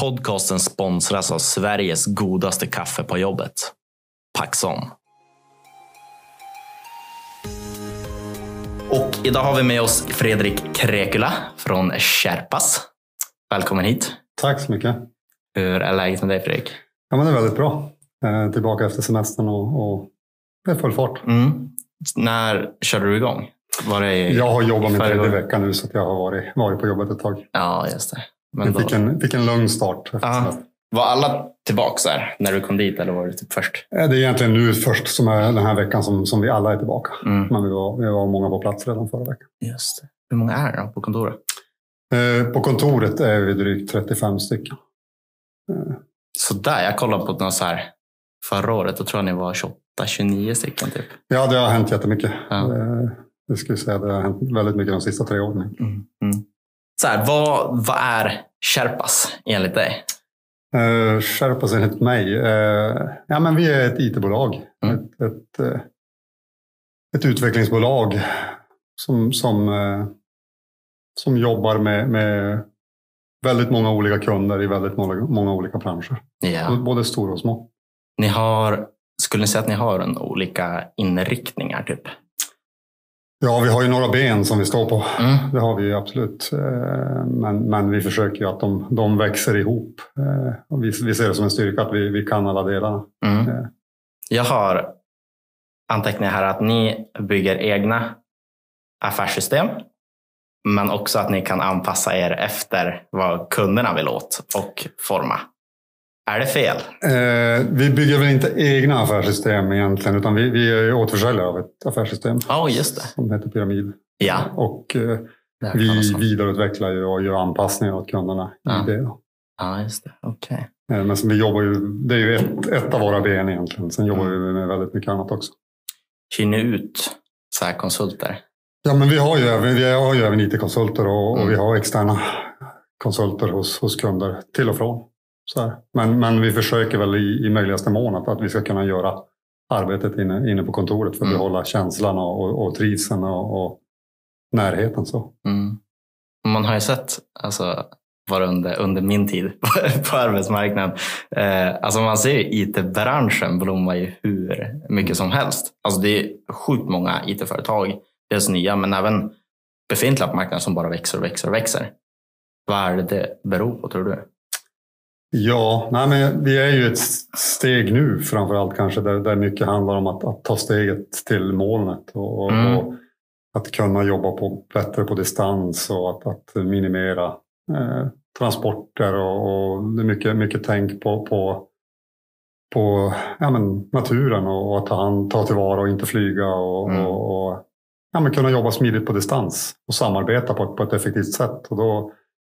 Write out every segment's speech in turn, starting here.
Podcasten sponsras av Sveriges godaste kaffe på jobbet, Paxon. Och idag har vi med oss Fredrik Krekula från Kärrpass. Välkommen hit. Tack så mycket. Hur är läget med dig, Fredrik? Ja, men det är väldigt bra. Tillbaka efter semestern och det är full fart. Mm. När körde du igång? Jag har jobbat min tredje vecka nu, så att jag har varit på jobbet ett tag. Ja, just det. Men då fick en lugn start. Var alla tillbaka här när du kom dit, eller var du typ först? Det är egentligen nu först som är den här veckan som vi alla är tillbaka. Mm. Men vi var många på plats redan förra veckan. Just det. Hur många är det på kontoret? På kontoret är vi drygt 35 stycken. Så där, jag kollade på något så här förra året, då tror jag ni var 28-29 stycken typ. Ja, det har hänt jättemycket. Ja. Det skulle jag säga, det har hänt väldigt mycket de sista 3 åren. Mm. Mm. Så här, vad är Kärrpass enligt dig? Kärrpass enligt mig? Ja, men vi är ett IT-bolag. Mm. Ett utvecklingsbolag som jobbar med väldigt många olika kunder i väldigt många olika branscher. Ja. Både stora och små. Skulle ni säga att ni har olika inriktningar typ? Ja, vi har ju några ben som vi står på. Mm. Det har vi ju absolut. Men vi försöker ju att de växer ihop. Och vi ser det som en styrka att vi kan alla delarna. Mm. Jag har anteckningar här att ni bygger egna affärssystem. Men också att ni kan anpassa er efter vad kunderna vill åt och forma. Är det fel? Vi bygger väl inte egna affärssystem egentligen, utan vi är återförsäljare av ett affärssystem. Ja, just det. Som heter Pyramid. Ja. Och vi vidareutvecklar ju och gör anpassningar åt kunderna i det. Ja, just det. Okej. Okay. Men som vi jobbar ju, det är ju ett av våra ben egentligen. Sen jobbar vi med väldigt mycket annat också. Hyr ni ut så här konsulter? Ja, men vi har ju även IT-konsulter och vi har externa konsulter hos kunder till och från. Så här. Men vi försöker väl i möjligaste mån att vi ska kunna göra arbetet inne på kontoret för att behålla känslan och trivseln och närheten. Så. Mm. Man har ju sett, alltså, var under min tid på arbetsmarknaden, alltså man ser ju IT-branschen blommar ju hur mycket som helst. Alltså det är sjukt många IT-företag, dels nya men även befintliga på marknaden som bara växer. Vad är det beror på, tror du? Ja, nej men vi är ju ett steg nu framförallt kanske där mycket handlar om att ta steget till molnet och att kunna jobba bättre på distans och att minimera transporter och det är mycket tänk på ja, men naturen och att ta tillvara och inte flyga och ja, men kunna jobba smidigt på distans och samarbeta på ett effektivt sätt, och då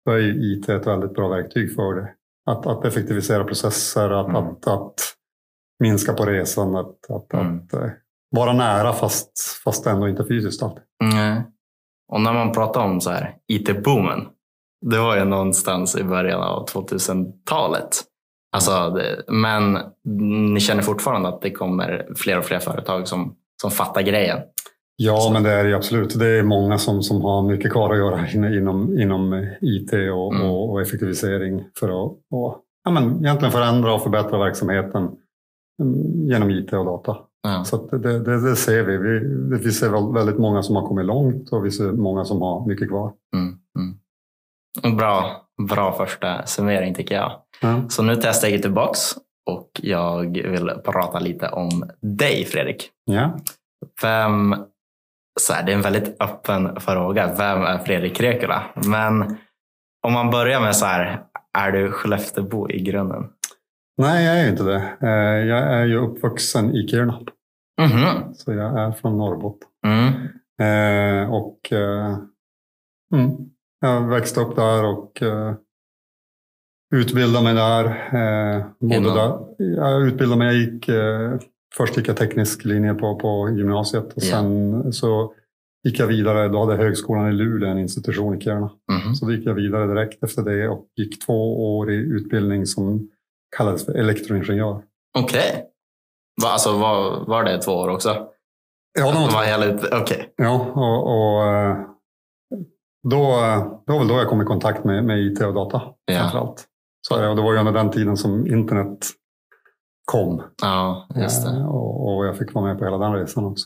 är ju IT ett väldigt bra verktyg för det. Att effektivisera processer, att minska på resan, att vara nära fast ändå inte fysiskt alltid. Mm. Och när man pratar om så här IT-boomen, det var ju någonstans i början av 2000-talet. Alltså, men ni känner fortfarande att det kommer fler och fler företag som fattar grejen. Ja, så. Men det är ju absolut. Det är många som har mycket kvar att göra inom IT och effektivisering för att ja, men egentligen förändra och förbättra verksamheten genom IT och data. Ja. Så att det ser vi. Vi ser väldigt många som har kommit långt och vi ser många som har mycket kvar. Mm, mm. Bra första summering tycker jag. Ja. Så nu tar jag steget tillbaks och jag vill prata lite om dig, Fredrik. Ja. Så här, det är en väldigt öppen fråga. Vem är Fredrik Krekula? Men om man börjar med så här, är du Skellefteåbo i grunden? Nej, jag är ju inte det. Jag är ju uppvuxen i Kiruna. Mm-hmm. Så jag är från Norrbotten. Mm. Och jag växte upp där och utbildade mig där. Jag utbildade mig, först gick jag teknisk linje på gymnasiet och sen så gick jag vidare. Då hade högskolan i Luleå en institution i Kiruna. Mm-hmm. Så då gick jag vidare direkt efter det och gick 2 år i utbildning som kallades för elektroingenjör. Okej. Okay. Alltså var det 2 år också? Ja, det var 2 år. Okej. Ja, och då var väl då jag kom i kontakt med IT och data framförallt. Så det var ju under den tiden som internet kom. Ja, just det. Och jag fick vara med på hela den resan också.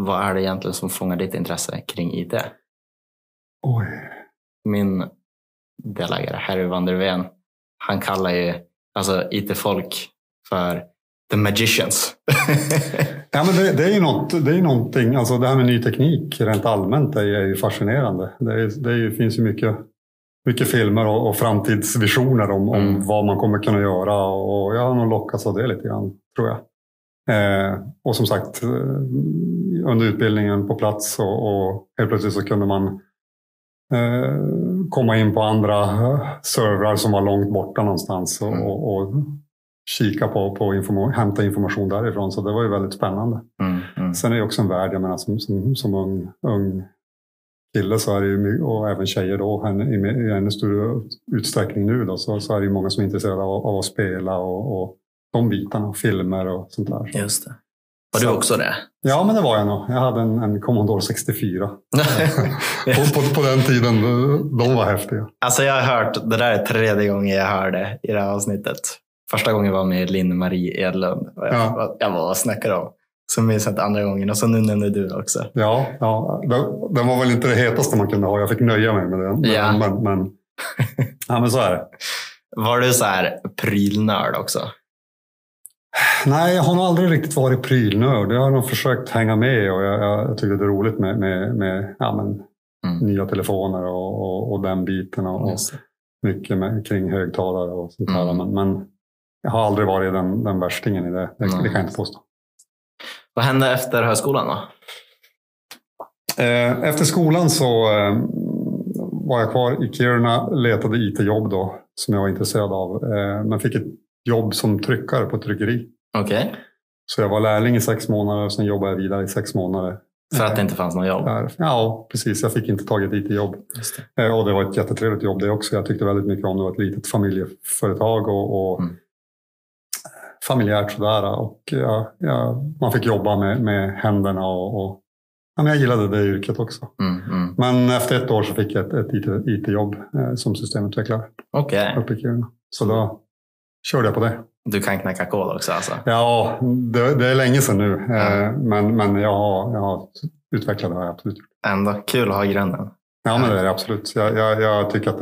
Vad är det egentligen som fångar ditt intresse kring IT? Oj. Min delägare Harry van der Ven, han kallar ju IT-folk för the magicians. Ja, men det är ju någonting, det här med ny teknik rent allmänt är ju fascinerande. Det finns ju mycket filmer och framtidsvisioner om vad man kommer kunna göra, och jag har nog lockats av det lite grann, tror jag. Och som sagt, under utbildningen på plats och helt plötsligt så kunde man komma in på andra servrar som var långt borta någonstans och kika på hämta information därifrån, så det var ju väldigt spännande. Sen är det också en värld, jag menar, som ung kille så är det ju, och även tjejer då i ännu större utsträckning nu då, så är det ju många som är intresserade av att spela och de bitarna och filmer och sånt där. Just det. Var du också det? Ja, men det var jag nog. Jag hade en Commodore 64. på den tiden, de var häftiga. Jag har hört, det där är tredje gången jag hör det i det här avsnittet. Första gången var med Linne-Marie Edlund. Jag var och snackade om. Som minns jag inte andra gången. Och så nu nämnde du det också. Ja. Den var väl inte det hetaste man kunde ha. Jag fick nöja mig med den. Ja. Men så är det. Var du så här prylnörd också? Nej, jag har nog aldrig riktigt varit prylnörd. Jag har nog försökt hänga med, och jag tycker det är roligt med nya telefoner och den biten och mycket kring högtalare och sånt där. Men jag har aldrig varit den värstingen i det. Det kan jag inte påstå. Vad hände efter högskolan då? Efter skolan så var jag kvar i Kiruna, letade IT-jobb då som jag var intresserad av. Men fick ett jobb som tryckare på tryckeri. Okej. Okay. Så jag var lärling i 6 månader och sen jobbade jag vidare i 6 månader. För att det inte fanns något jobb? Ja, precis. Jag fick inte tagit IT-jobb. Just det. Och det var ett jättetrevligt jobb det också. Jag tyckte väldigt mycket om det. Det var ett litet familjeföretag och familjärt sådär. Och man fick jobba med händerna och jag gillade det yrket också. Men efter 1 år så fick jag ett IT-jobb som systemutvecklare. Okej. Uppe i Kiruna. Så då körde jag på det. Du kan knäcka kod också alltså? Ja, det är länge sedan nu. Men jag har utvecklat det här absolut. Ändå kul att ha grunden. Ja, men det är det absolut. Jag tycker att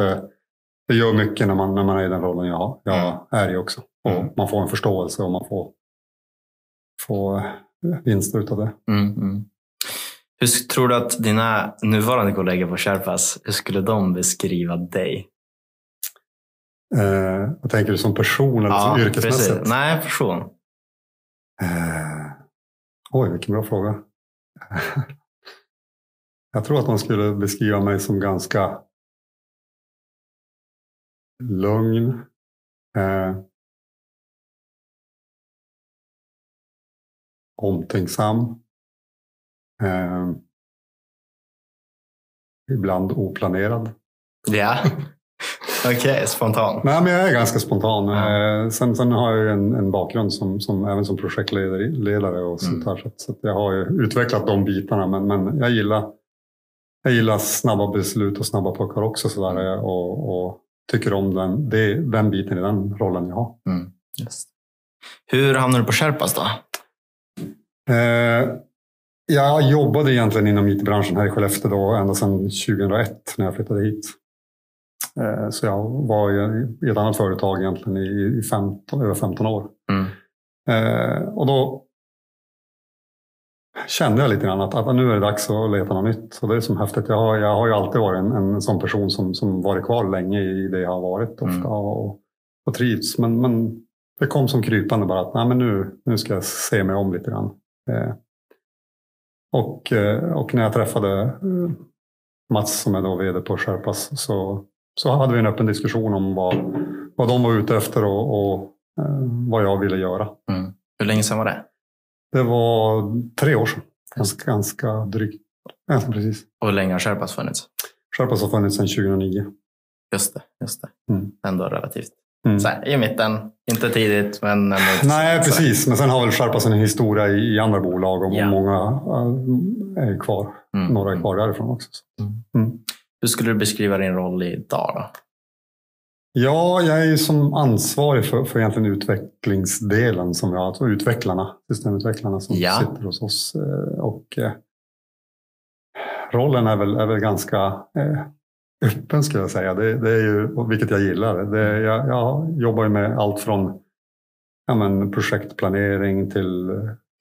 det gör mycket när man är i den rollen jag är i också. Och man får en förståelse och man får vinster utav det. Hur tror du att dina nuvarande kollegor på Kärrpass, hur skulle de beskriva dig? Vad tänker du, som person eller som yrkesmässigt? Precis. Nej, person. Oj, vilken bra fråga. Jag tror att man skulle beskriva mig som ganska lugn. Omtänksam. Ibland oplanerad. Ja. Okej, spontan. Nej, men jag är ganska spontan. Sen har jag ju en bakgrund som även som projektledare och sånt här. Så att jag har ju utvecklat de bitarna. Men jag gillar snabba beslut och snabba plockar också. Sådär, och tycker om den biten i den rollen jag har. Yes. Hur hamnade du på Kärrpass då? Jag jobbade egentligen inom IT-branschen här i Skellefteå då, ända sedan 2001 när jag flyttade hit. Så jag var i ett annat företag egentligen i över 15 år. Och då kände jag lite grann att nu är det dags att leta något nytt. Och det är som häftigt. Jag har ju alltid varit en sån person som varit kvar länge i det jag har varit ofta och trivs. Men det kom som krypande bara att nu ska jag se mig om lite grann. Och när jag träffade Mats som är då vd på Kärrpass så hade vi en öppen diskussion om vad de var ute efter och vad jag ville göra. Hur länge sedan var det? Det var 3 år sedan. Ganska drygt. Ja, precis. Och hur länge har Kärrpass funnits? Kärrpass har funnits sedan 2009. Just det. Ändå relativt. Så här, i mitten, inte tidigt men ändå. Nej, precis, men sen har väl Kärrpass en historia i andra bolag och många är kvar, några är kvar därifrån också. Hur skulle du beskriva din roll idag då? Ja, jag är ju som ansvarig för egentligen utvecklingsdelen som vi har, alltså utvecklarna, systemutvecklarna som sitter hos oss. Och rollen är väl ganska öppen, skulle jag säga. Det är ju, vilket jag gillar. Jag jobbar ju med allt från projektplanering till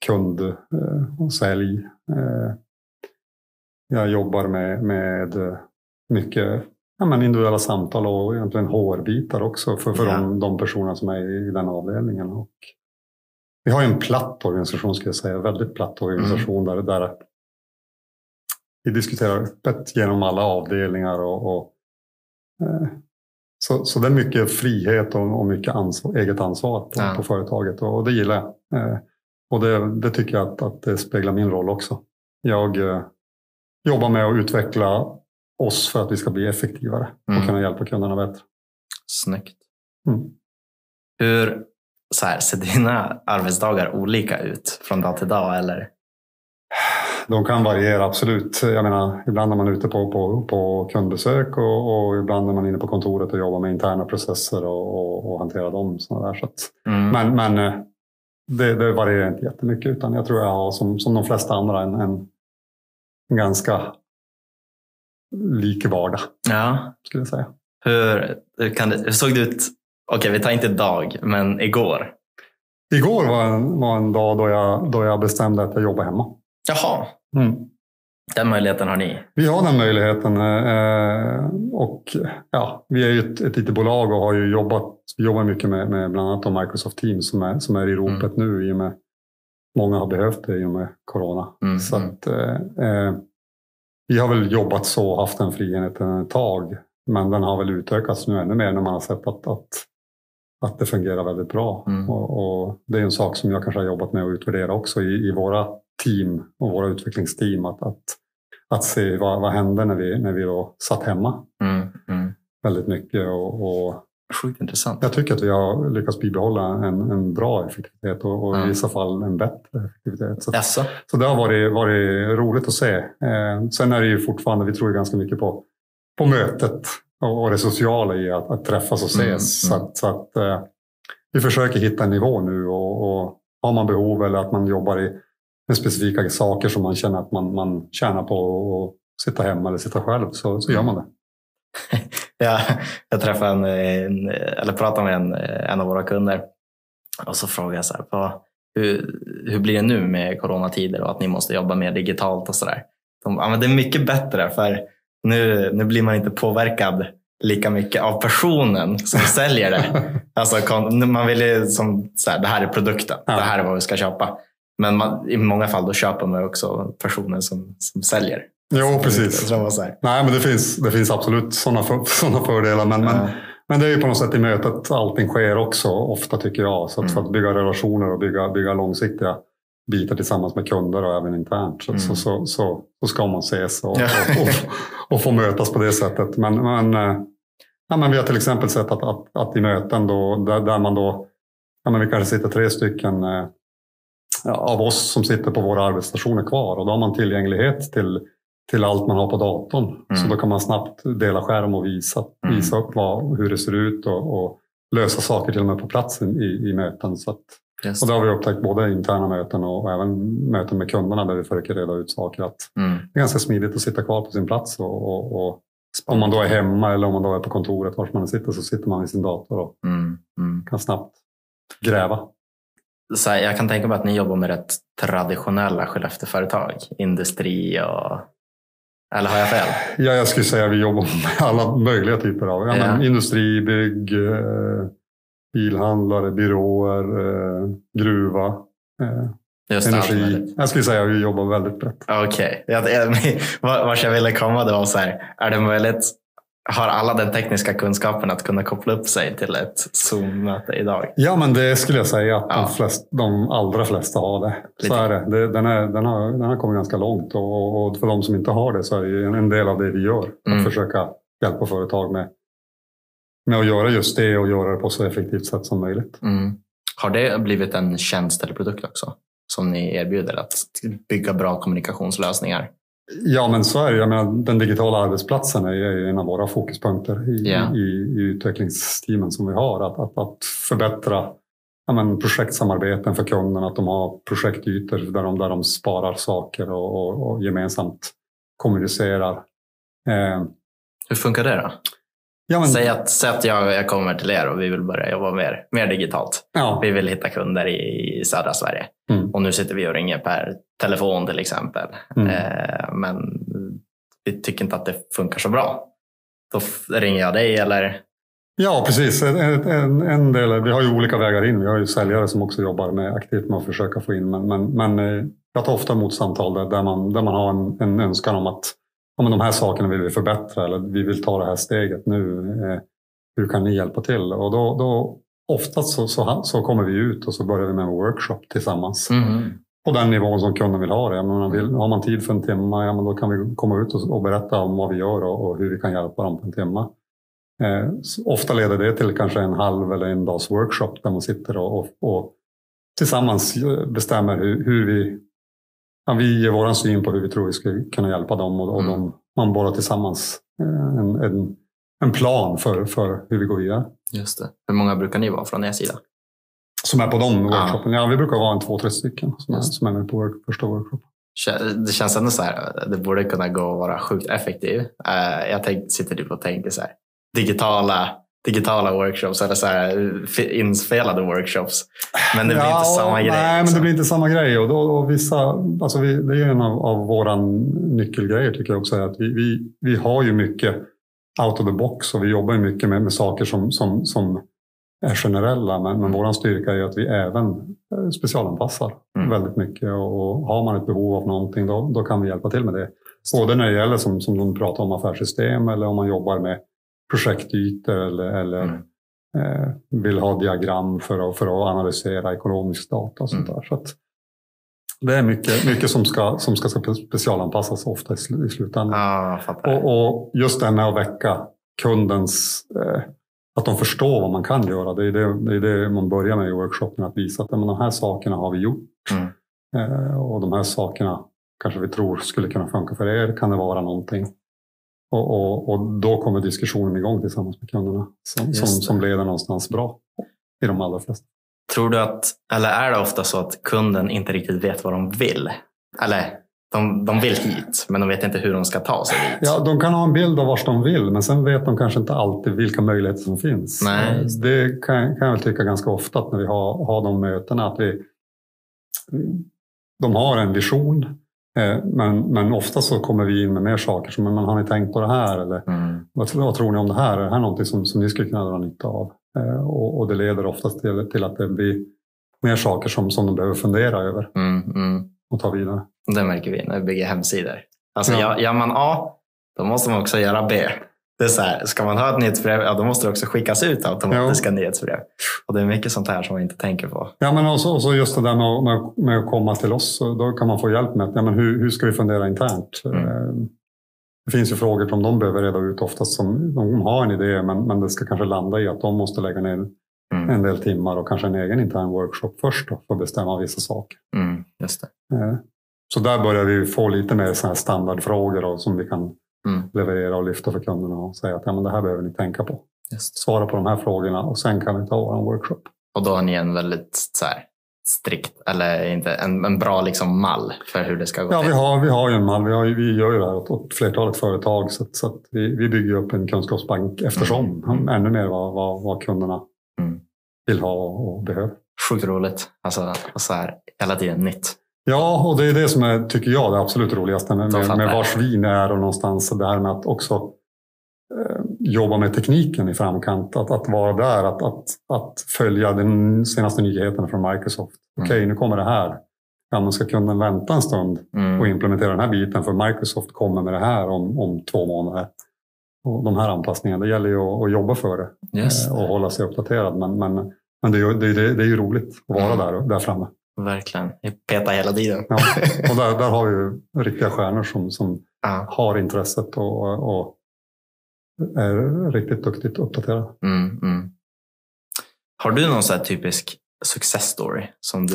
kund och sälj. Jag jobbar med mycket individuella samtal och egentligen HR-bitar också för de personer som är i den avdelningen. Och vi har ju en platt organisation, skulle jag säga, väldigt platt organisation där vi diskuterar öppet genom alla avdelningar och så det är mycket frihet och mycket eget ansvar på företaget, och det gillar jag. Och det tycker jag att det speglar min roll också. Jag jobbar med att utveckla oss för att vi ska bli effektivare och kunna hjälpa kunderna bättre. Snyggt. Hur ser dina arbetsdagar olika ut från dag till dag, eller? De kan variera, absolut. Jag menar, ibland är man ute på kundbesök och ibland är man inne på kontoret och jobbar med interna processer och hanterar dem. Sådana där. Så att, men det varierar inte jättemycket, utan jag tror jag har som de flesta andra en ganska lik vardag, skulle jag säga. Hur såg det ut? Okej, vi tar inte dag, men igår. Igår var en dag då jag bestämde att jag jobbar hemma. Jaha. Den möjligheten har ni? Vi har den möjligheten. Och vi är ju ett IT-bolag och har ju jobbar mycket med bland annat Microsoft Teams som är i ropet nu, i och med många har behövt det i och med corona. Så att vi har väl jobbat så och haft den friheten ett tag, men den har väl utökats nu ännu mer när man har sett att det fungerar väldigt bra. Och det är en sak som jag kanske har jobbat med att utvärdera också i våra team och våra utvecklingsteam, att se vad hände när vi då satt hemma väldigt mycket. Och sjukt intressant. Jag tycker att vi har lyckats bibehålla en bra effektivitet och i vissa fall en bättre effektivitet. Så det har varit roligt att se. Sen är det ju fortfarande, vi tror ganska mycket på mötet och det sociala i att träffas och ses. Så att vi försöker hitta en nivå nu, och har man behov eller att man jobbar med specifika saker som man känner att man tjänar på att sitta hemma eller sitta själv, så gör man det. Jag träffade eller pratade med en av våra kunder, och så frågade jag hur blir det nu med coronatider och att ni måste jobba mer digitalt och sådär. Det är mycket bättre, för nu blir man inte påverkad lika mycket av personen som säljer det. Alltså, man vill ju det här är produkten, det här är vad vi ska köpa. Men i många fall då köper man också personen som säljer. Jo, precis. Nej, men det finns absolut sådana fördelar. Men det är ju på något sätt i mötet allting sker också, ofta tycker jag. Så att, för att bygga relationer och bygga långsiktiga bitar tillsammans med kunder och även internt. Så ska man ses och få mötas på det sättet. Men vi har till exempel sett att i möten då, där man då... vi kanske sitter 3 stycken av oss som sitter på våra arbetsstationer kvar. Och då har man tillgänglighet till allt man har på datorn. Så då kan man snabbt dela skärm och visa upp hur det ser ut och lösa saker till och med på platsen i möten. Så att, och då har vi upptäckt både interna möten och även möten med kunderna där vi försöker reda ut saker. Att det är ganska smidigt att sitta kvar på sin plats. Och om man då är hemma eller om man då är på kontoret vart man sitter, så sitter man vid sin dator och kan snabbt gräva. Så jag kan tänka mig att ni jobbar med rätt traditionella Skellefteå-företag, industri och... Eller har jag fel? Ja, jag skulle säga att vi jobbar med alla möjliga typer av industri, bygg, bilhandlare, byråer, gruva, energi. Jag skulle säga att vi jobbar väldigt brett. Okej. Vart jag ville komma då, är det möjligt... Har alla den tekniska kunskapen att kunna koppla upp sig till ett Zoom-möte idag? Ja, men det skulle jag säga att de allra flesta har det. Så är det. Den har kommit ganska långt, och för de som inte har det så är det ju en del av det vi gör. Att försöka hjälpa företag med att göra just det och göra det på så effektivt sätt som möjligt. Har det blivit en tjänst eller produkt också som ni erbjuder, att bygga bra kommunikationslösningar? Ja, men så är det. Jag menar, den digitala arbetsplatsen är en av våra fokuspunkter i utvecklingsteamen som vi har. Att förbättra projektsamarbeten för kunderna, att de har projektytor där de sparar saker och gemensamt kommunicerar. Hur funkar det då? Ja, men... Säg att jag kommer till er och vi vill börja jobba mer digitalt. Ja. Vi vill hitta kunder i södra Sverige. Mm. Och nu sitter vi och ringer per telefon till exempel. Mm. Men vi tycker inte att det funkar så bra. Då ringer jag dig eller... Ja, precis. En del, vi har ju olika vägar in. Vi har ju säljare som också jobbar aktivt med att försöka få in. Men jag tar ofta emot samtal där man har en önskan om att men de här sakerna vill vi förbättra eller vi vill ta det här steget nu. Hur kan ni hjälpa till? Och då oftast så kommer vi ut och så börjar vi med en workshop tillsammans. Mm. På den nivån som kunden vill ha det. Har man tid för en timme, ja, men då kan vi komma ut och berätta om vad vi gör och hur vi kan hjälpa dem på en timme. Ofta leder det till kanske en halv eller en dags workshop där man sitter och tillsammans bestämmer hur vi ger vår syn på hur vi tror vi ska kunna hjälpa dem och man borrar tillsammans en plan för hur vi går vidare. Just det. Hur många brukar ni vara från er sida? Som är på de workshopen? Ja, vi brukar vara 2-3 stycken som är med på första workshopen. Det känns ändå så här, det borde kunna gå att vara sjukt effektiv. Jag sitter typ och tänker så här, digitala workshops eller så här inspelade workshops. Men det blir inte samma grej. Nej, men det blir inte samma grej. Och det är en av våra nyckelgrejer tycker jag också. Är att vi har ju mycket out of the box och vi jobbar ju mycket med saker som är generella. Men vår styrka är att vi även specialanpassar väldigt mycket. Och har man ett behov av någonting då kan vi hjälpa till med det. Både när det gäller som de pratar om affärssystem eller om man jobbar med projektytor eller vill ha diagram för att analysera ekonomisk data och sånt där. Så att det är mycket som ska specialanpassas ofta i slutändan. Och just det med att väcka kundens, att de förstår vad man kan göra. Det är det man börjar med i workshopen, att visa att men de här sakerna har vi gjort. Och de här sakerna kanske vi tror skulle kunna funka för er. Kan det vara någonting? Och då kommer diskussionen igång tillsammans med kunderna som leder någonstans bra i de allra flesta. Tror du att, eller är det ofta så att kunden inte riktigt vet vad de vill? Eller de vill hit, men de vet inte hur de ska ta sig dit. Ja, de kan ha en bild av vart de vill, men sen vet de kanske inte alltid vilka möjligheter som finns. Nej. Det kan jag tycka ganska ofta att när vi har de mötena att de har en vision. Men ofta så kommer vi in med mer saker som men har ni tänkt på det här eller vad tror ni om det här? Är det här någonting som ni skulle kunna dra nytta av? Och det leder oftast till att det blir mer saker som de behöver fundera över och ta vidare. Det märker vi när vi bygger hemsidor. Alltså gör man A, då måste man också göra B. Det är så här, ska man ha ett nyhetsbrev, då måste det också skickas ut automatiska nyhetsbrev. Och det är mycket sånt här som man inte tänker på. Ja, men också just det där med att komma till oss. Då kan man få hjälp med att, ja, men hur ska vi fundera internt? Det finns ju frågor som de behöver reda ut oftast. Som de har en idé, men det ska kanske landa i att de måste lägga ner en del timmar och kanske en egen intern workshop först då, för att bestämma vissa saker. Mm, just det. Så där börjar vi få lite mer såna här standardfrågor då, som vi kan leverera och lyfta för kunderna och säga att ja, men det här behöver ni tänka på. Just. Svara på de här frågorna och sen kan vi ta vår workshop. Och då har ni en väldigt så här, strikt eller inte, en bra liksom, mall för hur det ska gå till. Ja, vi har ju en mall. Vi gör ju det här åt flertalet företag så att vi bygger upp en kunskapsbank eftersom ännu mer vad kunderna vill ha och behöver. Sjukt roligt. Alltså så här, hela tiden nytt. Ja, och det är det som är, tycker jag, det absolut roligaste med vars vi är och någonstans det här med att också jobba med tekniken i framkant. Att vara där, att följa den senaste nyheten från Microsoft. Okej, nu kommer det här. Ja, man ska kunna vänta en stund och implementera den här biten för Microsoft kommer med det här om 2 månader. Och de här anpassningarna, det gäller ju att jobba för det och hålla sig uppdaterad. Men det är ju roligt att vara där framme. Verkligen, peta hela tiden. Ja, och där har vi ju riktiga stjärnor som har intresset och är riktigt duktigt uppdaterade. Har du någon så här typisk success story som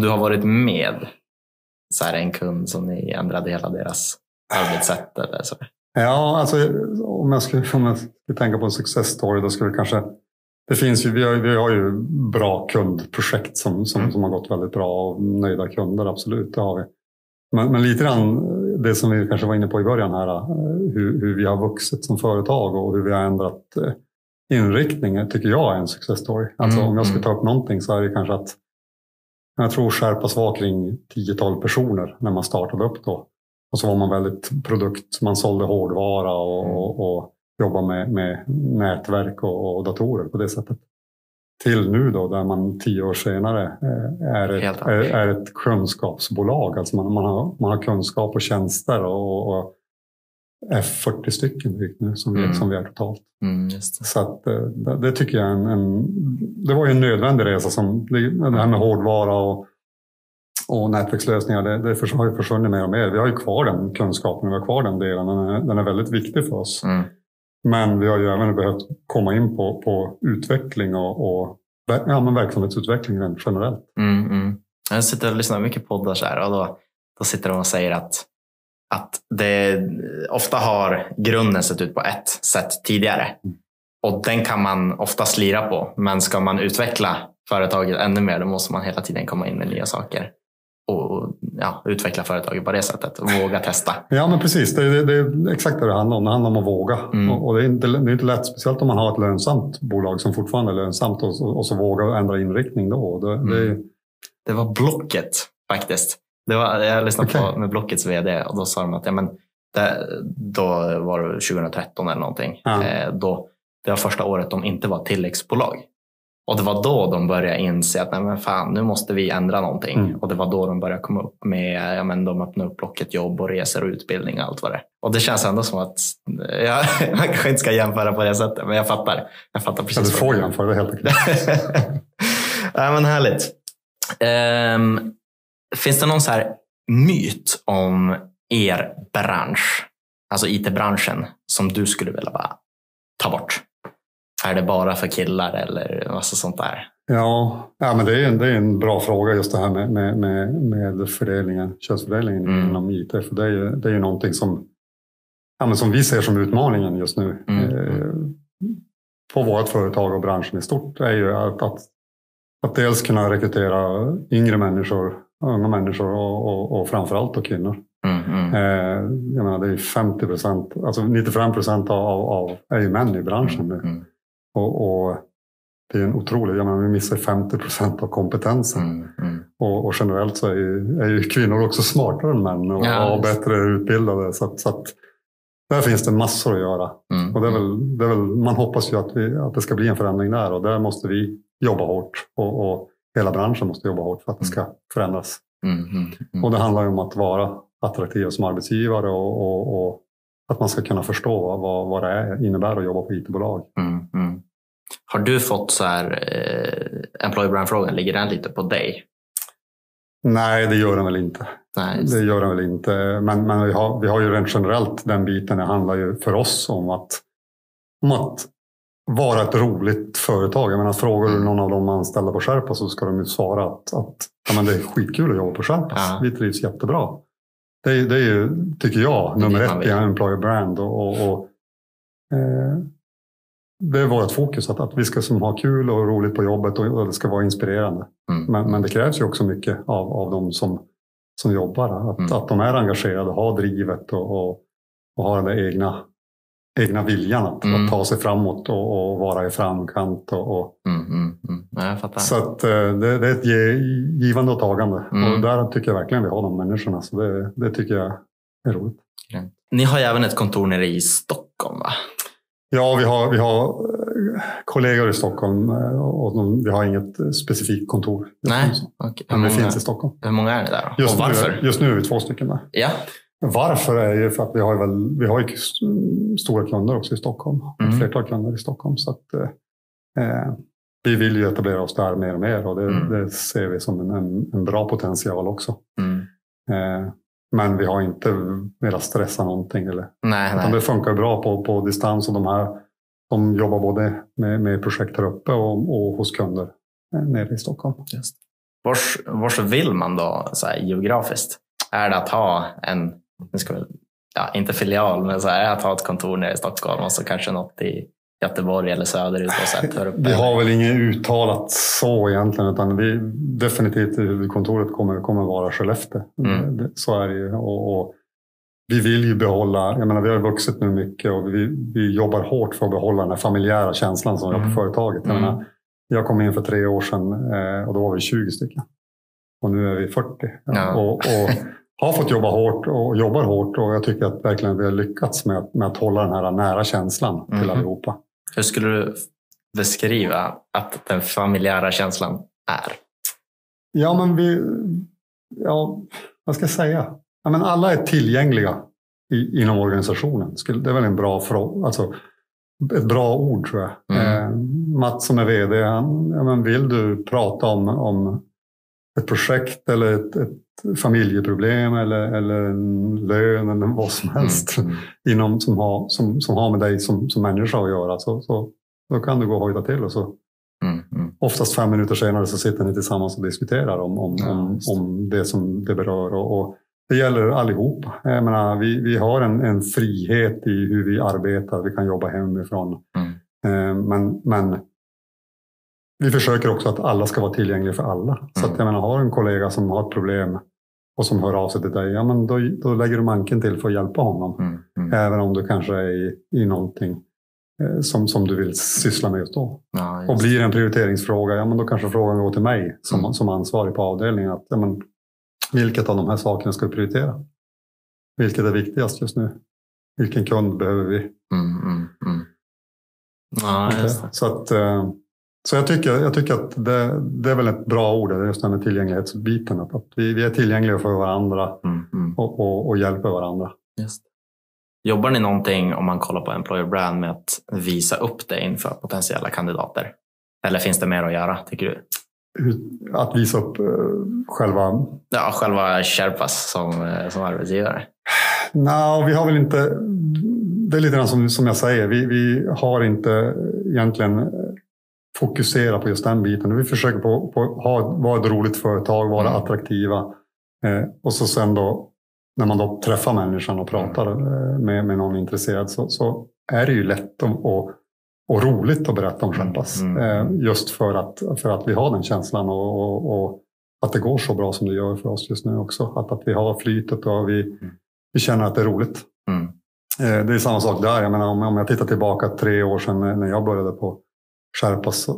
du har varit med så här en kund som ni ändrade hela deras arbetssätt eller så? Ja, alltså om jag skulle tänka på en success story, då skulle det kanske... Det finns ju, vi har ju bra kundprojekt som har gått väldigt bra och nöjda kunder, absolut, det har vi. Men lite grann det som vi kanske var inne på i början här, hur vi har vuxit som företag och hur vi har ändrat inriktning, tycker jag är en success story. Alltså om jag skulle ta upp någonting så är det kanske att jag tror Kärrpass var kring 10-12 personer när man startade upp då. Och så var man väldigt produkt, man sålde hårdvara och jobba med nätverk och datorer på det sättet. Till nu då, där man 10 år senare är ett kunskapsbolag. Alltså man har kunskap och tjänster och är 40 stycken nu som vi är totalt. Mm, just det. Så att, det tycker jag det var ju en nödvändig resa. Det här med hårdvara och nätverkslösningar, det har ju försvunnit mer och mer. Vi har ju kvar den kunskapen, vi har kvar den delen. Den är väldigt viktig för oss. Mm. Men vi har ju även behövt komma in på utveckling och verksamhetsutveckling rent generellt. Jag sitter och lyssnar mycket poddar så här, och då sitter de och säger att det ofta har grunden sett ut på ett sätt tidigare. Och den kan man ofta slira på. Men ska man utveckla företaget ännu mer, då måste man hela tiden komma in med nya saker. Och utveckla företaget på det sättet och våga testa. Ja, men precis. Det är exakt det handlar om. Det handlar om att våga. Och det är inte lätt, speciellt om man har ett lönsamt bolag som fortfarande är lönsamt och så våga ändra inriktning då. Det var Blocket faktiskt. Jag lyssnade på med Blockets vd och då sa de att då var det 2013 eller någonting. Ja. Då, det var första året de inte var tilläggsbolag. Och det var då de började inse att nu måste vi ändra någonting. Och det var då de började komma upp med, de öppnade upp Blocket jobb och resor och utbildning och allt vad det är. Och det känns ändå som att, man kanske inte ska jämföra på det sättet, men jag fattar precis. Du får jämföra det helt enkelt. Ja, men härligt. Finns det någon så här myt om er bransch, alltså IT-branschen, som du skulle vilja bara ta bort? Är det bara för killar eller massa sånt där? Ja men det är en bra fråga, just det här med fördelningen, könsfördelningen inom IT. För det är ju någonting som vi ser som utmaningen just nu. På vårt företag och branschen i stort är ju att dels kunna rekrytera yngre människor, unga människor och framförallt och kvinnor. Jag menar, det är 50%, alltså 95% av är ju män i branschen nu. Och det är en otrolig, vi missar 50% av kompetensen. Och generellt så är ju kvinnor också smartare än män och bättre utbildade. Så att där finns det massor att göra. Och det är väl, man hoppas ju att det ska bli en förändring där. Och där måste vi jobba hårt. Och hela branschen måste jobba hårt för att det ska förändras. Och det handlar ju om att vara attraktiva som arbetsgivare och att man ska kunna förstå vad det innebär att jobba på IT-bolag. Har du fått så här employee brand-frågan, ligger den lite på dig? Nej, det gör den väl inte. Nice. Det gör den väl inte. Men vi har ju rent generellt den biten. Det handlar ju för oss om att vara ett roligt företag. Jag menar, frågar du någon av de anställda på Kärrpass så ska de ju svara att det är skitkul att jobba på Kärrpass. Vi trivs jättebra. Det är ju, tycker jag, nummer ett i employer brand. Det är vårt fokus att vi ska ha kul och roligt på jobbet och det ska vara inspirerande. Men det krävs ju också mycket av de som jobbar. Att de är engagerade, har drivet och har den egna viljan att ta sig framåt och vara i framkant. Ja, jag fattar. Så att det är ett givande och tagande. Och där tycker jag verkligen vi har de människorna. Så det tycker jag är roligt. Ni har ju även ett kontor nere i Stockholm, va? Ja, vi har kollegor i Stockholm och vi har inget specifikt kontor. Nej, okej. Men det finns i Stockholm. Hur många är ni där då? Just nu är vi 2 stycken där. Ja. Varför är ju för att vi har ju stora kunder också i Stockholm. Ett flertal kunder i Stockholm. Så att, vi vill ju etablera oss där mer och mer. Och det ser vi som en bra potential också. Men vi har inte velat stressa någonting. Eller. Nej. Det funkar bra på distans. Och de jobbar både med projekt här uppe och hos kunder nere i Stockholm. Vars vill man då så här, geografiskt? är det att ha en, inte filial, men så här, att ha ett kontor nere i Stockholm och så kanske något i Göteborg eller söderut och så här, upp. Vi har väl inget uttalat så egentligen, utan vi definitivt huvudkontoret kommer vara Skellefteå. Mm. Så är det ju. Och vi vill ju behålla, jag menar vi har vuxit nu mycket och vi jobbar hårt för att behålla den här familjära känslan som vi har på företaget. Jag menar, jag kom in för 3 år sedan och då var vi 20 stycken. Och nu är vi 40. Ja. Och har fått jobba hårt och jobbar hårt. Och jag tycker att verkligen vi har lyckats med att hålla den här nära känslan till allihopa. Hur skulle du beskriva att den familjära känslan är? Ja, men vad ska jag säga? Ja, men alla är tillgängliga inom organisationen. Det är väl en bra fråga. Alltså, ett bra ord tror jag. Mats som är vd, vill du prata om ett projekt eller ett familjeproblem eller en lön eller vad som helst inom, som har med dig som människa att göra, så då kan du gå och hojta till och så oftast 5 minuter senare så sitter ni tillsammans och diskuterar om det som det berör och det gäller allihopa. Jag menar, vi har en frihet i hur vi arbetar, vi kan jobba hemifrån men vi försöker också att alla ska vara tillgängliga för alla. Så att jag menar, har en kollega som har ett problem och som hör av sig till dig, ja men då lägger du manken till för att hjälpa honom. Även om du kanske är i någonting som du vill syssla med just då. Ja, och blir en prioriteringsfråga, ja men då kanske frågan går till mig som ansvarig på avdelningen att vilket av de här sakerna ska vi prioritera? Vilket är viktigast just nu? Vilken kund behöver vi? Ja, just det. Så att så jag tycker att det är väl ett bra ord, det är just den här tillgänglighetsbiten. Att vi är tillgängliga för varandra och hjälper varandra. Just. Jobbar ni någonting, om man kollar på employer brand, med att visa upp det inför potentiella kandidater? Eller finns det mer att göra, tycker du? Att visa upp själva... Ja, själva Kärrpass som arbetsgivare. Nej, vi har väl inte... Det är lite grann som jag säger. Vi har inte egentligen... fokusera på just den biten. Vi försöker vara ett roligt företag, vara attraktiva. Och så sen då, när man då träffar människan och pratar med någon intresserad så är det ju lätt och roligt att berätta om Kärrpass. Just för att vi har den känslan och att det går så bra som det gör för oss just nu också. Att vi har flytet och vi känner att det är roligt. Det är samma sak där. Jag menar, om jag tittar tillbaka 3 år sedan när jag började på Kärrpass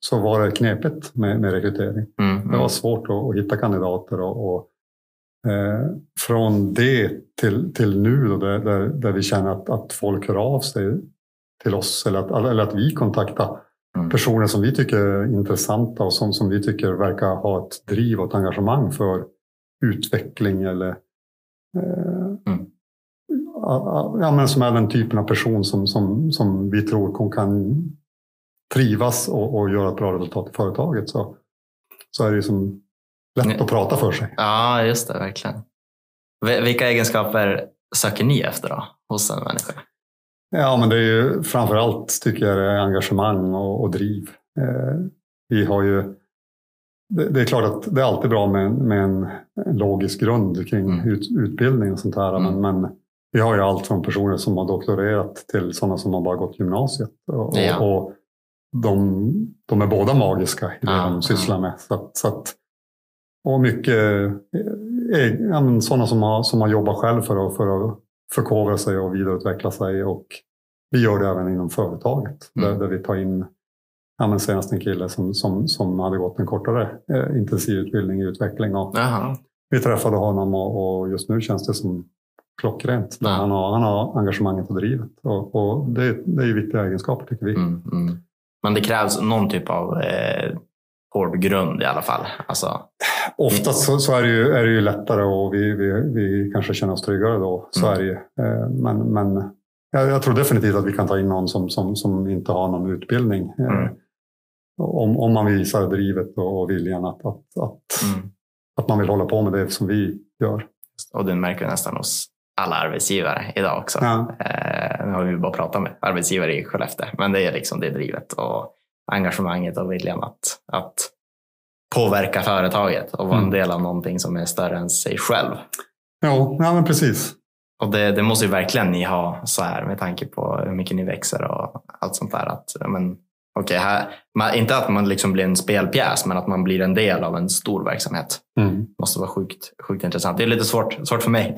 så var det knepigt med rekrytering. Det var svårt att hitta kandidater och från det till nu då, där vi känner att folk hör av sig till oss eller att vi kontaktar personer som vi tycker är intressanta och som vi tycker verkar ha ett driv och ett engagemang för utveckling eller som är den typen av person som vi tror kan trivas och göra ett bra resultat i företaget, så är det ju som lätt att prata för sig. Ja, just det, verkligen. Vilka egenskaper söker ni efter då hos en människa? Ja, men det är ju framförallt, tycker jag, det är engagemang och driv. Vi har ju... Det är klart att det är alltid bra med en logisk grund kring utbildning och sånt här, men vi har ju allt från personer som har doktorerat till sådana som har bara gått gymnasiet och de är båda magiska i det de sysslar med. Så att, och mycket sådana som har jobbat själv för att förkovra sig och vidareutveckla sig. Och vi gör det även inom företaget. Där vi tar in senast en kille som hade gått en kortare intensivutbildning i utveckling. Vi träffade honom och just nu känns det som klockrent. Ja. Han har engagemanget och drivet. Och det är ju viktiga egenskaper, tycker vi. Men det krävs någon typ av hård grund i alla fall. Alltså, oftast så är det ju lättare och vi kanske känner oss tryggare då. Så är det ju. Men jag tror definitivt att vi kan ta in någon som inte har någon utbildning. Om man visar drivet och viljan att man vill hålla på med det som vi gör. Och det märker vi nästan hos alla arbetsgivare idag också. Ja. Nu har vi bara pratat med arbetsgivare i Skellefteå. Men det är liksom det drivet och engagemanget och viljan att påverka företaget och vara en del av någonting som är större än sig själv. Ja, ja men precis. Och det måste ju verkligen ni ha så här med tanke på hur mycket ni växer och allt sånt där. Att, men, okay, här, man, inte att man liksom blir en spelpjäs, men att man blir en del av en stor verksamhet. Mm. Måste vara sjukt intressant. Det är lite svårt för mig.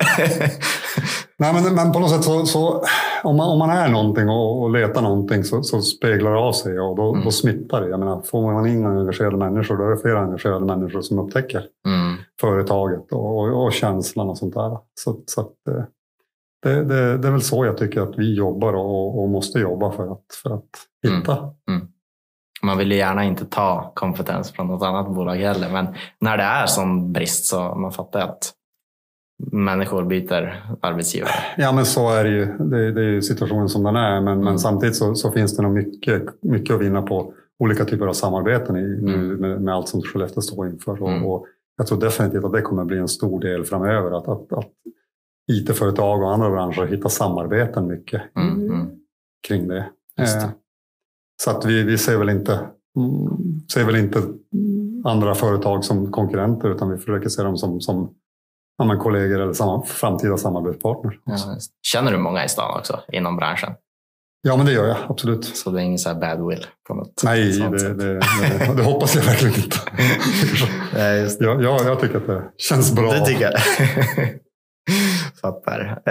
Nej, men på något sätt så om man är någonting och letar någonting så speglar det av sig och då smittar det. Jag menar, får man in engagerade människor, då är det flera engagerade människor som upptäcker företaget och känslan och sånt där. Så att, det är väl så jag tycker att vi jobbar och måste jobba för att hitta. Mm. Man vill ju gärna inte ta kompetens från något annat bolag heller. Men när det är sån brist så man fattar att människor byter arbetsgivare. Ja, men så är det ju. Det är ju situationen som den är. Men samtidigt så finns det nog mycket att vinna på olika typer av samarbeten med allt som Skellefteå står inför. Och jag tror definitivt att det kommer bli en stor del framöver att IT-företag och andra branscher hittar samarbeten mycket kring det. Så att vi ser väl inte andra företag som konkurrenter, utan vi försöker se dem som kollegor eller framtida samarbetspartner. Ja, känner du många i stan också inom branschen? Ja, men det gör jag, absolut. Så det är ingen så här bad will på något? Nej, det hoppas jag verkligen inte. Jag tycker att det känns bra. Det tycker jag. Fattar.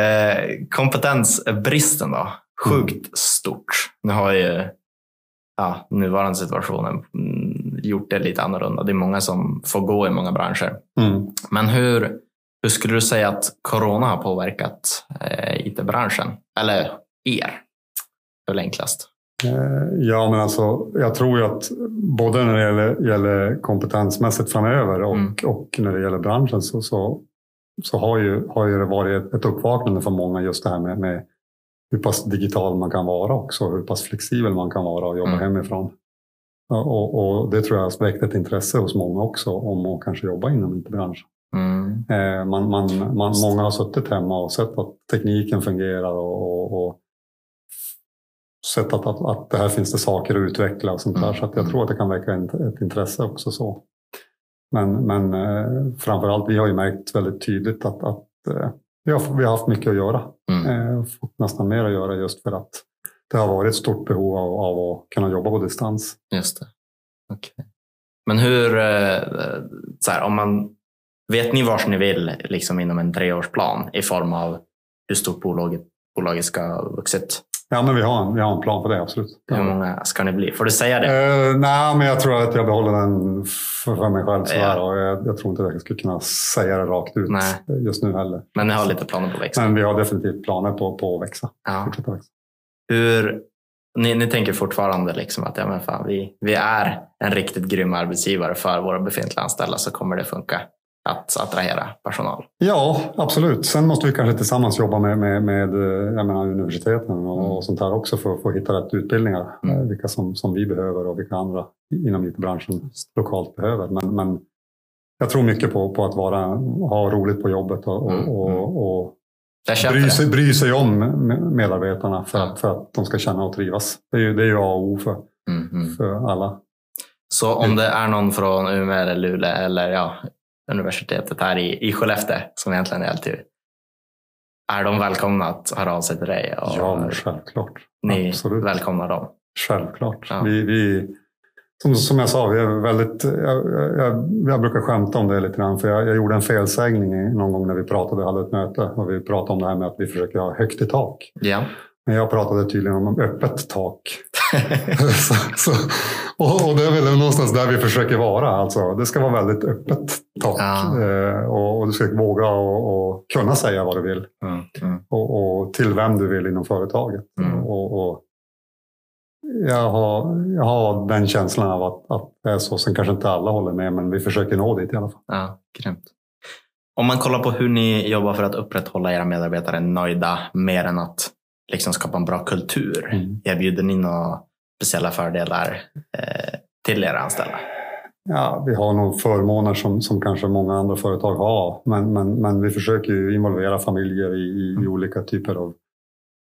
Kompetensbristen då? Sjukt stort. Nu har ju nuvarande situationen gjort det lite annorlunda. Det är många som får gå i många branscher. Mm. Men hur skulle du säga att corona har påverkat IT-branschen? Eller er? Det är väl enklast. Ja, men alltså, jag tror ju att både när det gäller kompetensmässigt framöver och när det gäller branschen så har ju det varit ett uppvaknande för många, just det här med hur pass digital man kan vara också, hur pass flexibel man kan vara och jobba hemifrån. Och det tror jag har väckt ett intresse hos många också om att kanske jobba inom IT-branschen. Mm. Många har suttit hemma och sett att tekniken fungerar och sett att det här finns det saker att utveckla och sånt där. Så att jag tror att det kan väcka ett intresse också så. Men framförallt, vi har ju märkt väldigt tydligt att vi har haft mycket att göra. Fått nästan mer att göra, just för att det har varit ett stort behov av att kunna jobba på distans. Just det. Okay. Men hur, så här, om man, vet ni vars ni vill liksom inom en 3-årsplan i form av hur stort bolaget ska ha vuxit? Ja, men vi har en plan för det, absolut. Hur många ska ni bli? Får du säga det? Nej, men jag tror att jag behåller den för mig själv. Sådär. Och jag tror inte att jag skulle kunna säga det rakt ut just nu heller. Men ni har lite planer på att växa? Men vi har definitivt planer på att växa. Ja. Fortsätta växa. Hur, ni tänker fortfarande liksom att vi är en riktigt grym arbetsgivare för våra befintliga anställda, så kommer det funka att attrahera personal? Ja, absolut. Sen måste vi kanske tillsammans jobba med jag menar, universiteten och sånt här också, för att få hitta rätt utbildningar. Vilka som vi behöver och vilka andra inom IT-branschen lokalt behöver. Men jag tror mycket på att ha roligt på jobbet och bry sig om medarbetarna för att de ska känna och trivas. Det är ju A och O för alla. Så om det är någon från Umeå eller Luleå eller universitetet här i Skellefteå, som egentligen är alltid, är de välkomna att höra av sig till dig? Och ja, självklart. Ni absolut välkomnar dem? Självklart. Ja. Vi som jag sa, vi är väldigt, jag brukar skämta om det lite grann, för jag gjorde en felsägning någon gång när vi pratade, hade ett möte, och vi pratade om det här med att vi försöker ha högt i tak. Ja. Men jag pratade tydligen om öppet tak. Och det är väl någonstans där vi försöker vara. Alltså, det ska vara väldigt öppet tak. Ja. Och du ska våga och kunna säga vad du vill. Och till vem du vill inom företaget. Och jag har den känslan av att det är så. Sen kanske inte alla håller med, men vi försöker nå dit i alla fall. Ja, grymt. Om man kollar på hur ni jobbar för att upprätthålla era medarbetare nöjda, mer än att liksom skapa en bra kultur. Erbjuder ni några speciella fördelar till era anställda? Ja, vi har nog förmåner som kanske många andra företag har. Men vi försöker ju involvera familjer i olika typer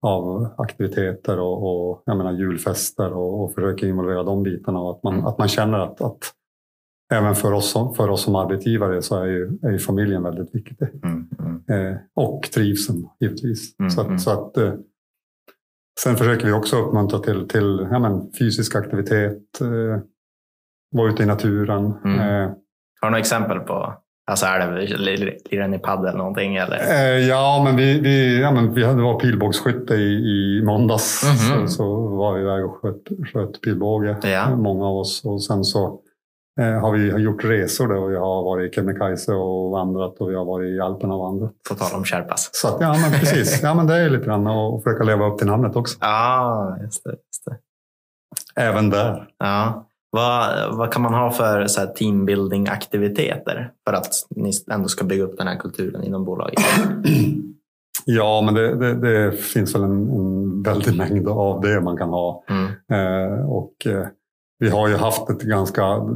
av aktiviteter. Och jag menar julfester och försöker involvera de bitarna. Och att man känner att även för oss som arbetsgivare så är ju familjen väldigt viktig. Och trivseln givetvis. Så att sen försöker vi också uppmuntra till fysisk aktivitet, vara ute i naturen. Har du några exempel på? Alltså är det i paddel eller någonting? Eller? Vi hade varit pilbågsskytte i måndags. Så var vi iväg och sköt pilbåge, många av oss. Och sen så har vi gjort resor där vi har varit i Kebnekajse och vandrat. Och vi har varit i Alpen och vandrat. På tal om Kärrpass. Så att, precis. Det är lite grann att försöka leva upp till namnet också. Just det. Även där. Ja. Vad kan man ha för så här teambuilding-aktiviteter för att ni ändå ska bygga upp den här kulturen inom bolaget? Ja, men det finns väl en väldig mängd av det man kan ha. Vi har ju haft det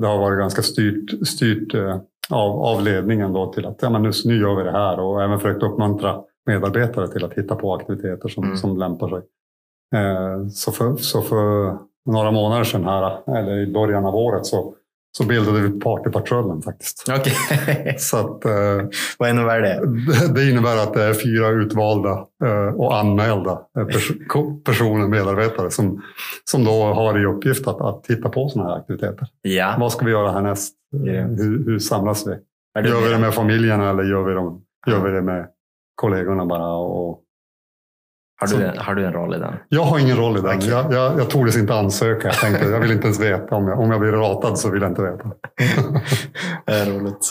har varit ganska styrt av ledningen då till att nu gör vi det här, och även försökt uppmuntra medarbetare till att hitta på aktiviteter som lämpar sig. Så för några månader sedan här, eller i början av året, så bildade vi partypatrullen faktiskt. Okej. Så att, vad innebär det? Det innebär att det är 4 utvalda och anmälda personer, medarbetare, som då har i uppgift att titta på sådana här aktiviteter. Ja. Vad ska vi göra härnäst? Yeah. Hur samlas vi? Gör vi det med familjen eller gör vi det med kollegorna bara och... Har du en roll i den? Jag har ingen roll i den. Okay. Jag tordes inte ansöka. Jag tänkte, jag vill inte ens veta. Om jag blir ratad så vill jag inte veta. Roligt.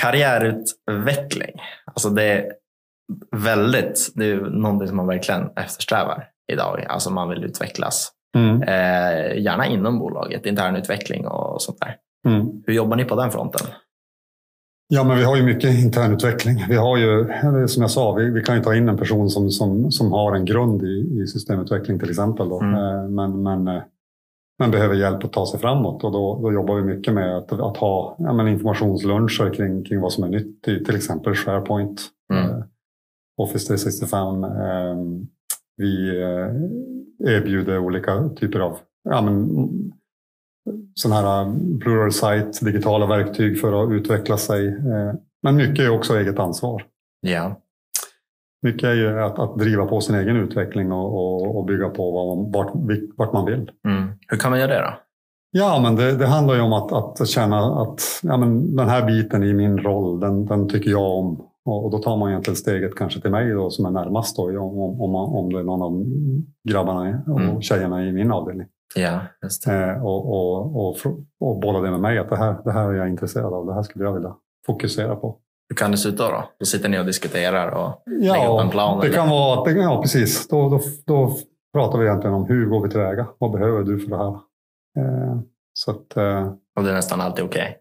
Karriärutveckling. Alltså det är någonting som man verkligen eftersträvar idag. Alltså man vill utvecklas. Gärna inom bolaget. Intern utveckling och sånt där. Hur jobbar ni på den fronten? Ja, men vi har ju mycket internutveckling. Vi har ju, som jag sa, vi kan ju ta in en person som har en grund i systemutveckling till exempel. Då. Men behöver hjälp att ta sig framåt, och då jobbar vi mycket med att ha informationsluncher kring vad som är nytt i till exempel SharePoint, Office 365. Vi erbjuder olika typer av... sådana här Pluralsight, digitala verktyg för att utveckla sig. Men mycket är också eget ansvar. Ja. Mycket är ju att driva på sin egen utveckling och bygga på vart man vill. Hur kan man göra det då? Ja, men det handlar ju om att känna att den här biten i min roll, den tycker jag om. Och då tar man egentligen steget kanske till mig då, som är närmast då, om det är någon av grabbarna och tjejerna i min avdelning. Ja, just det. Och bolla det med mig att det här är jag intresserad av, det här skulle jag vilja fokusera på. Hur kan det se ut då? Då sitter ni och diskuterar och lägger upp en plan? Det kan vara, ja, precis. Då pratar vi egentligen om hur går vi tillväga? Vad behöver du för det här? Och det är nästan alltid okej?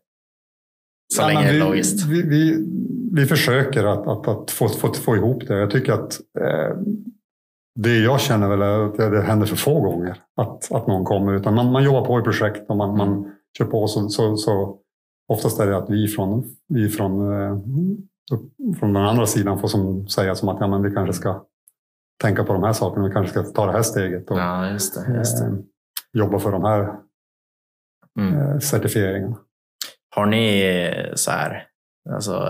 Så länge det är logiskt. Vi försöker att få ihop det. Jag tycker att... det jag känner väl är att det händer för få gånger att någon kommer, utan man jobbar på i projekt och man kör på, så oftast är det att vi från den andra sidan får säga att vi kanske ska tänka på de här sakerna, vi kanske ska ta det här steget och jobba för de här certifieringarna. Har ni så här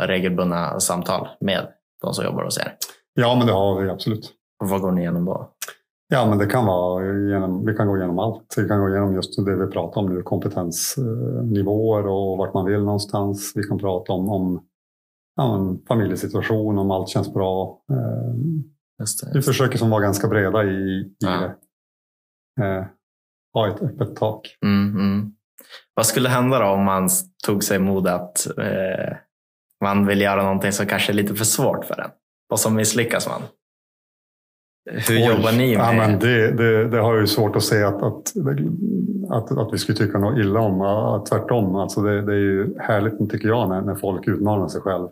regelbundna samtal med de som jobbar hos er? Ja, men det har vi absolut. Vad går ni igenom då? Ja, men det kan vara vi kan gå igenom allt. Vi kan gå igenom just det vi pratar om nu, kompetensnivåer och vart man vill någonstans. Vi kan prata om familjesituation, om allt känns bra. Just det. Vi försöker vara ganska breda i det. Ha ett öppet tak. Vad skulle hända då om man tog sig mod att man vill göra någonting som kanske är lite för svårt för en? Och som misslyckas man? Hur jobbar ni med det har ju svårt att säga att vi skulle tycka något illa om. Tvärtom, alltså det är ju härligt tycker jag när folk utmanar sig själv.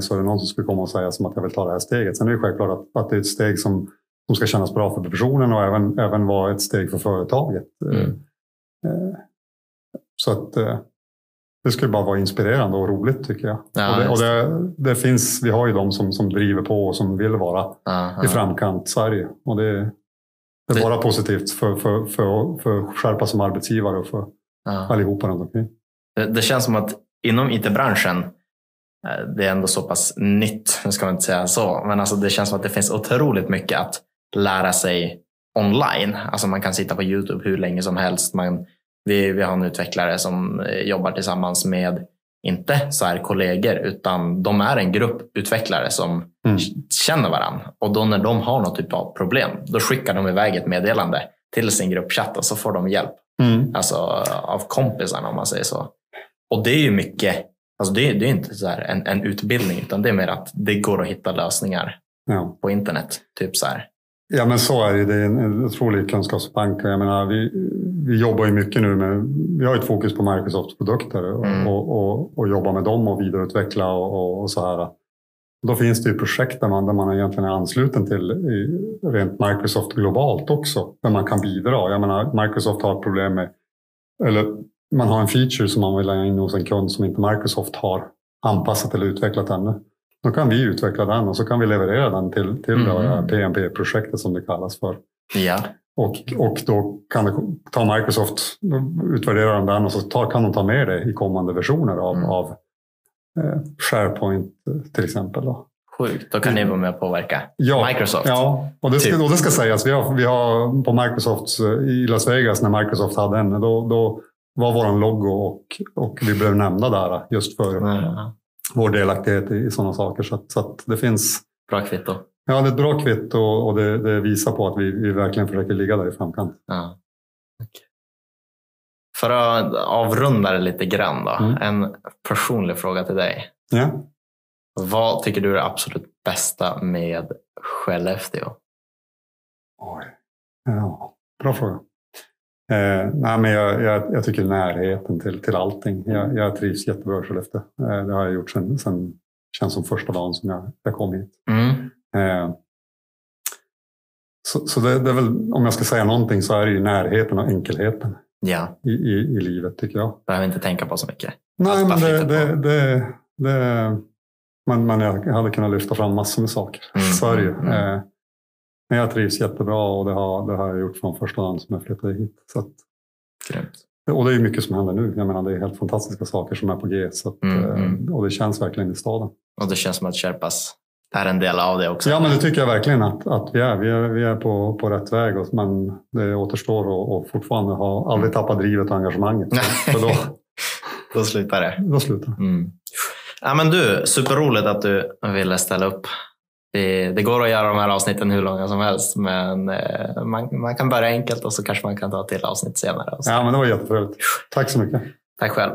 Så är det någon som skulle komma och säga som att jag vill ta det här steget. Sen är det ju självklart att det är ett steg som ska kännas bra för personen och även vara ett steg för företaget. Så att det skulle bara vara inspirerande och roligt tycker jag. Ja, och det finns, vi har ju de som driver på och som vill vara i framkant Sverige. Och det är bara positivt för Skärpa som arbetsgivare och för allihopa runt omkring. Det känns som att inom IT-branschen, det är ändå så pass nytt, ska man inte säga så. Men alltså det känns som att det finns otroligt mycket att lära sig online. Alltså man kan sitta på YouTube hur länge som helst. Vi har en utvecklare som jobbar tillsammans med, inte så här kollegor, utan de är en grupp utvecklare som känner varandra. Och då när de har något typ av problem, då skickar de iväg ett meddelande till sin gruppchatt och så får de hjälp. Alltså av kompisarna, om man säger så. Och det är ju mycket, alltså det är inte så här en utbildning, utan det är mer att det går att hitta lösningar på internet. Typ så här. Ja, men så är det. Det är en otrolig kunskapsbank. Jag menar, vi jobbar ju mycket nu med, vi har ett fokus på Microsofts produkter och jobbar med dem och vidareutveckla och så här. Då finns det ju projekt där man egentligen är ansluten till rent Microsoft globalt också, där man kan bidra. Jag menar, Microsoft har problem med, eller man har en feature som man vill lägga in hos en kund som inte Microsoft har anpassat eller utvecklat ännu. Då kan vi utveckla den och så kan vi leverera den till det PMP-projektet som det kallas för. Ja. Och då kan det ta Microsoft, utvärdera den och så kan de ta med det i kommande versioner av SharePoint till exempel. Då. Sjukt, då kan ni vara med och påverka Microsoft. Ja, och det ska sägas. Vi har på Microsoft i Las Vegas, när Microsoft hade en, då var vår logo och vi blev nämnda där just för vår delaktighet i sådana saker. Så att det finns... Bra kvitto. Ja, det är ett bra kvitto och det visar på att vi verkligen försöker ligga där i framkant. Ja. Okay. För att avrunda det lite grann då. En personlig fråga till dig. Ja. Vad tycker du är det absolut bästa med Skellefteå? Oj. Ja, bra fråga. Nej, men jag tycker närheten till allting. Jag trivs jättebra i Skellefteå. Det har jag gjort sen känns som första dagen som jag kom hit. Så det är väl, om jag ska säga någonting, så är det ju närheten och enkelheten i livet, tycker jag. Behöver inte tänka på så mycket. Nej, men jag hade kunnat lyfta fram massor med saker. Så är det ju. Men jag trivs jättebra och det har jag gjort från första dagen som jag flyttade hit. Så att, och det är mycket som händer nu. Jag menar, det är helt fantastiska saker som är på G. Så att, och det känns verkligen i staden. Och det känns som att Kärrpass är en del av det också. Ja, men det tycker jag verkligen att vi är. Vi är på rätt väg. Men det återstår och fortfarande har aldrig tappat drivet och engagemanget. För då slutar det. Då slutar det. Ja, men du, superroligt att du ville ställa upp. Det går att göra de här avsnitten hur långa som helst, men man kan börja enkelt och så kanske man kan ta till avsnitt senare. Ja, men det var jättetrevligt. Tack så mycket. Tack själv.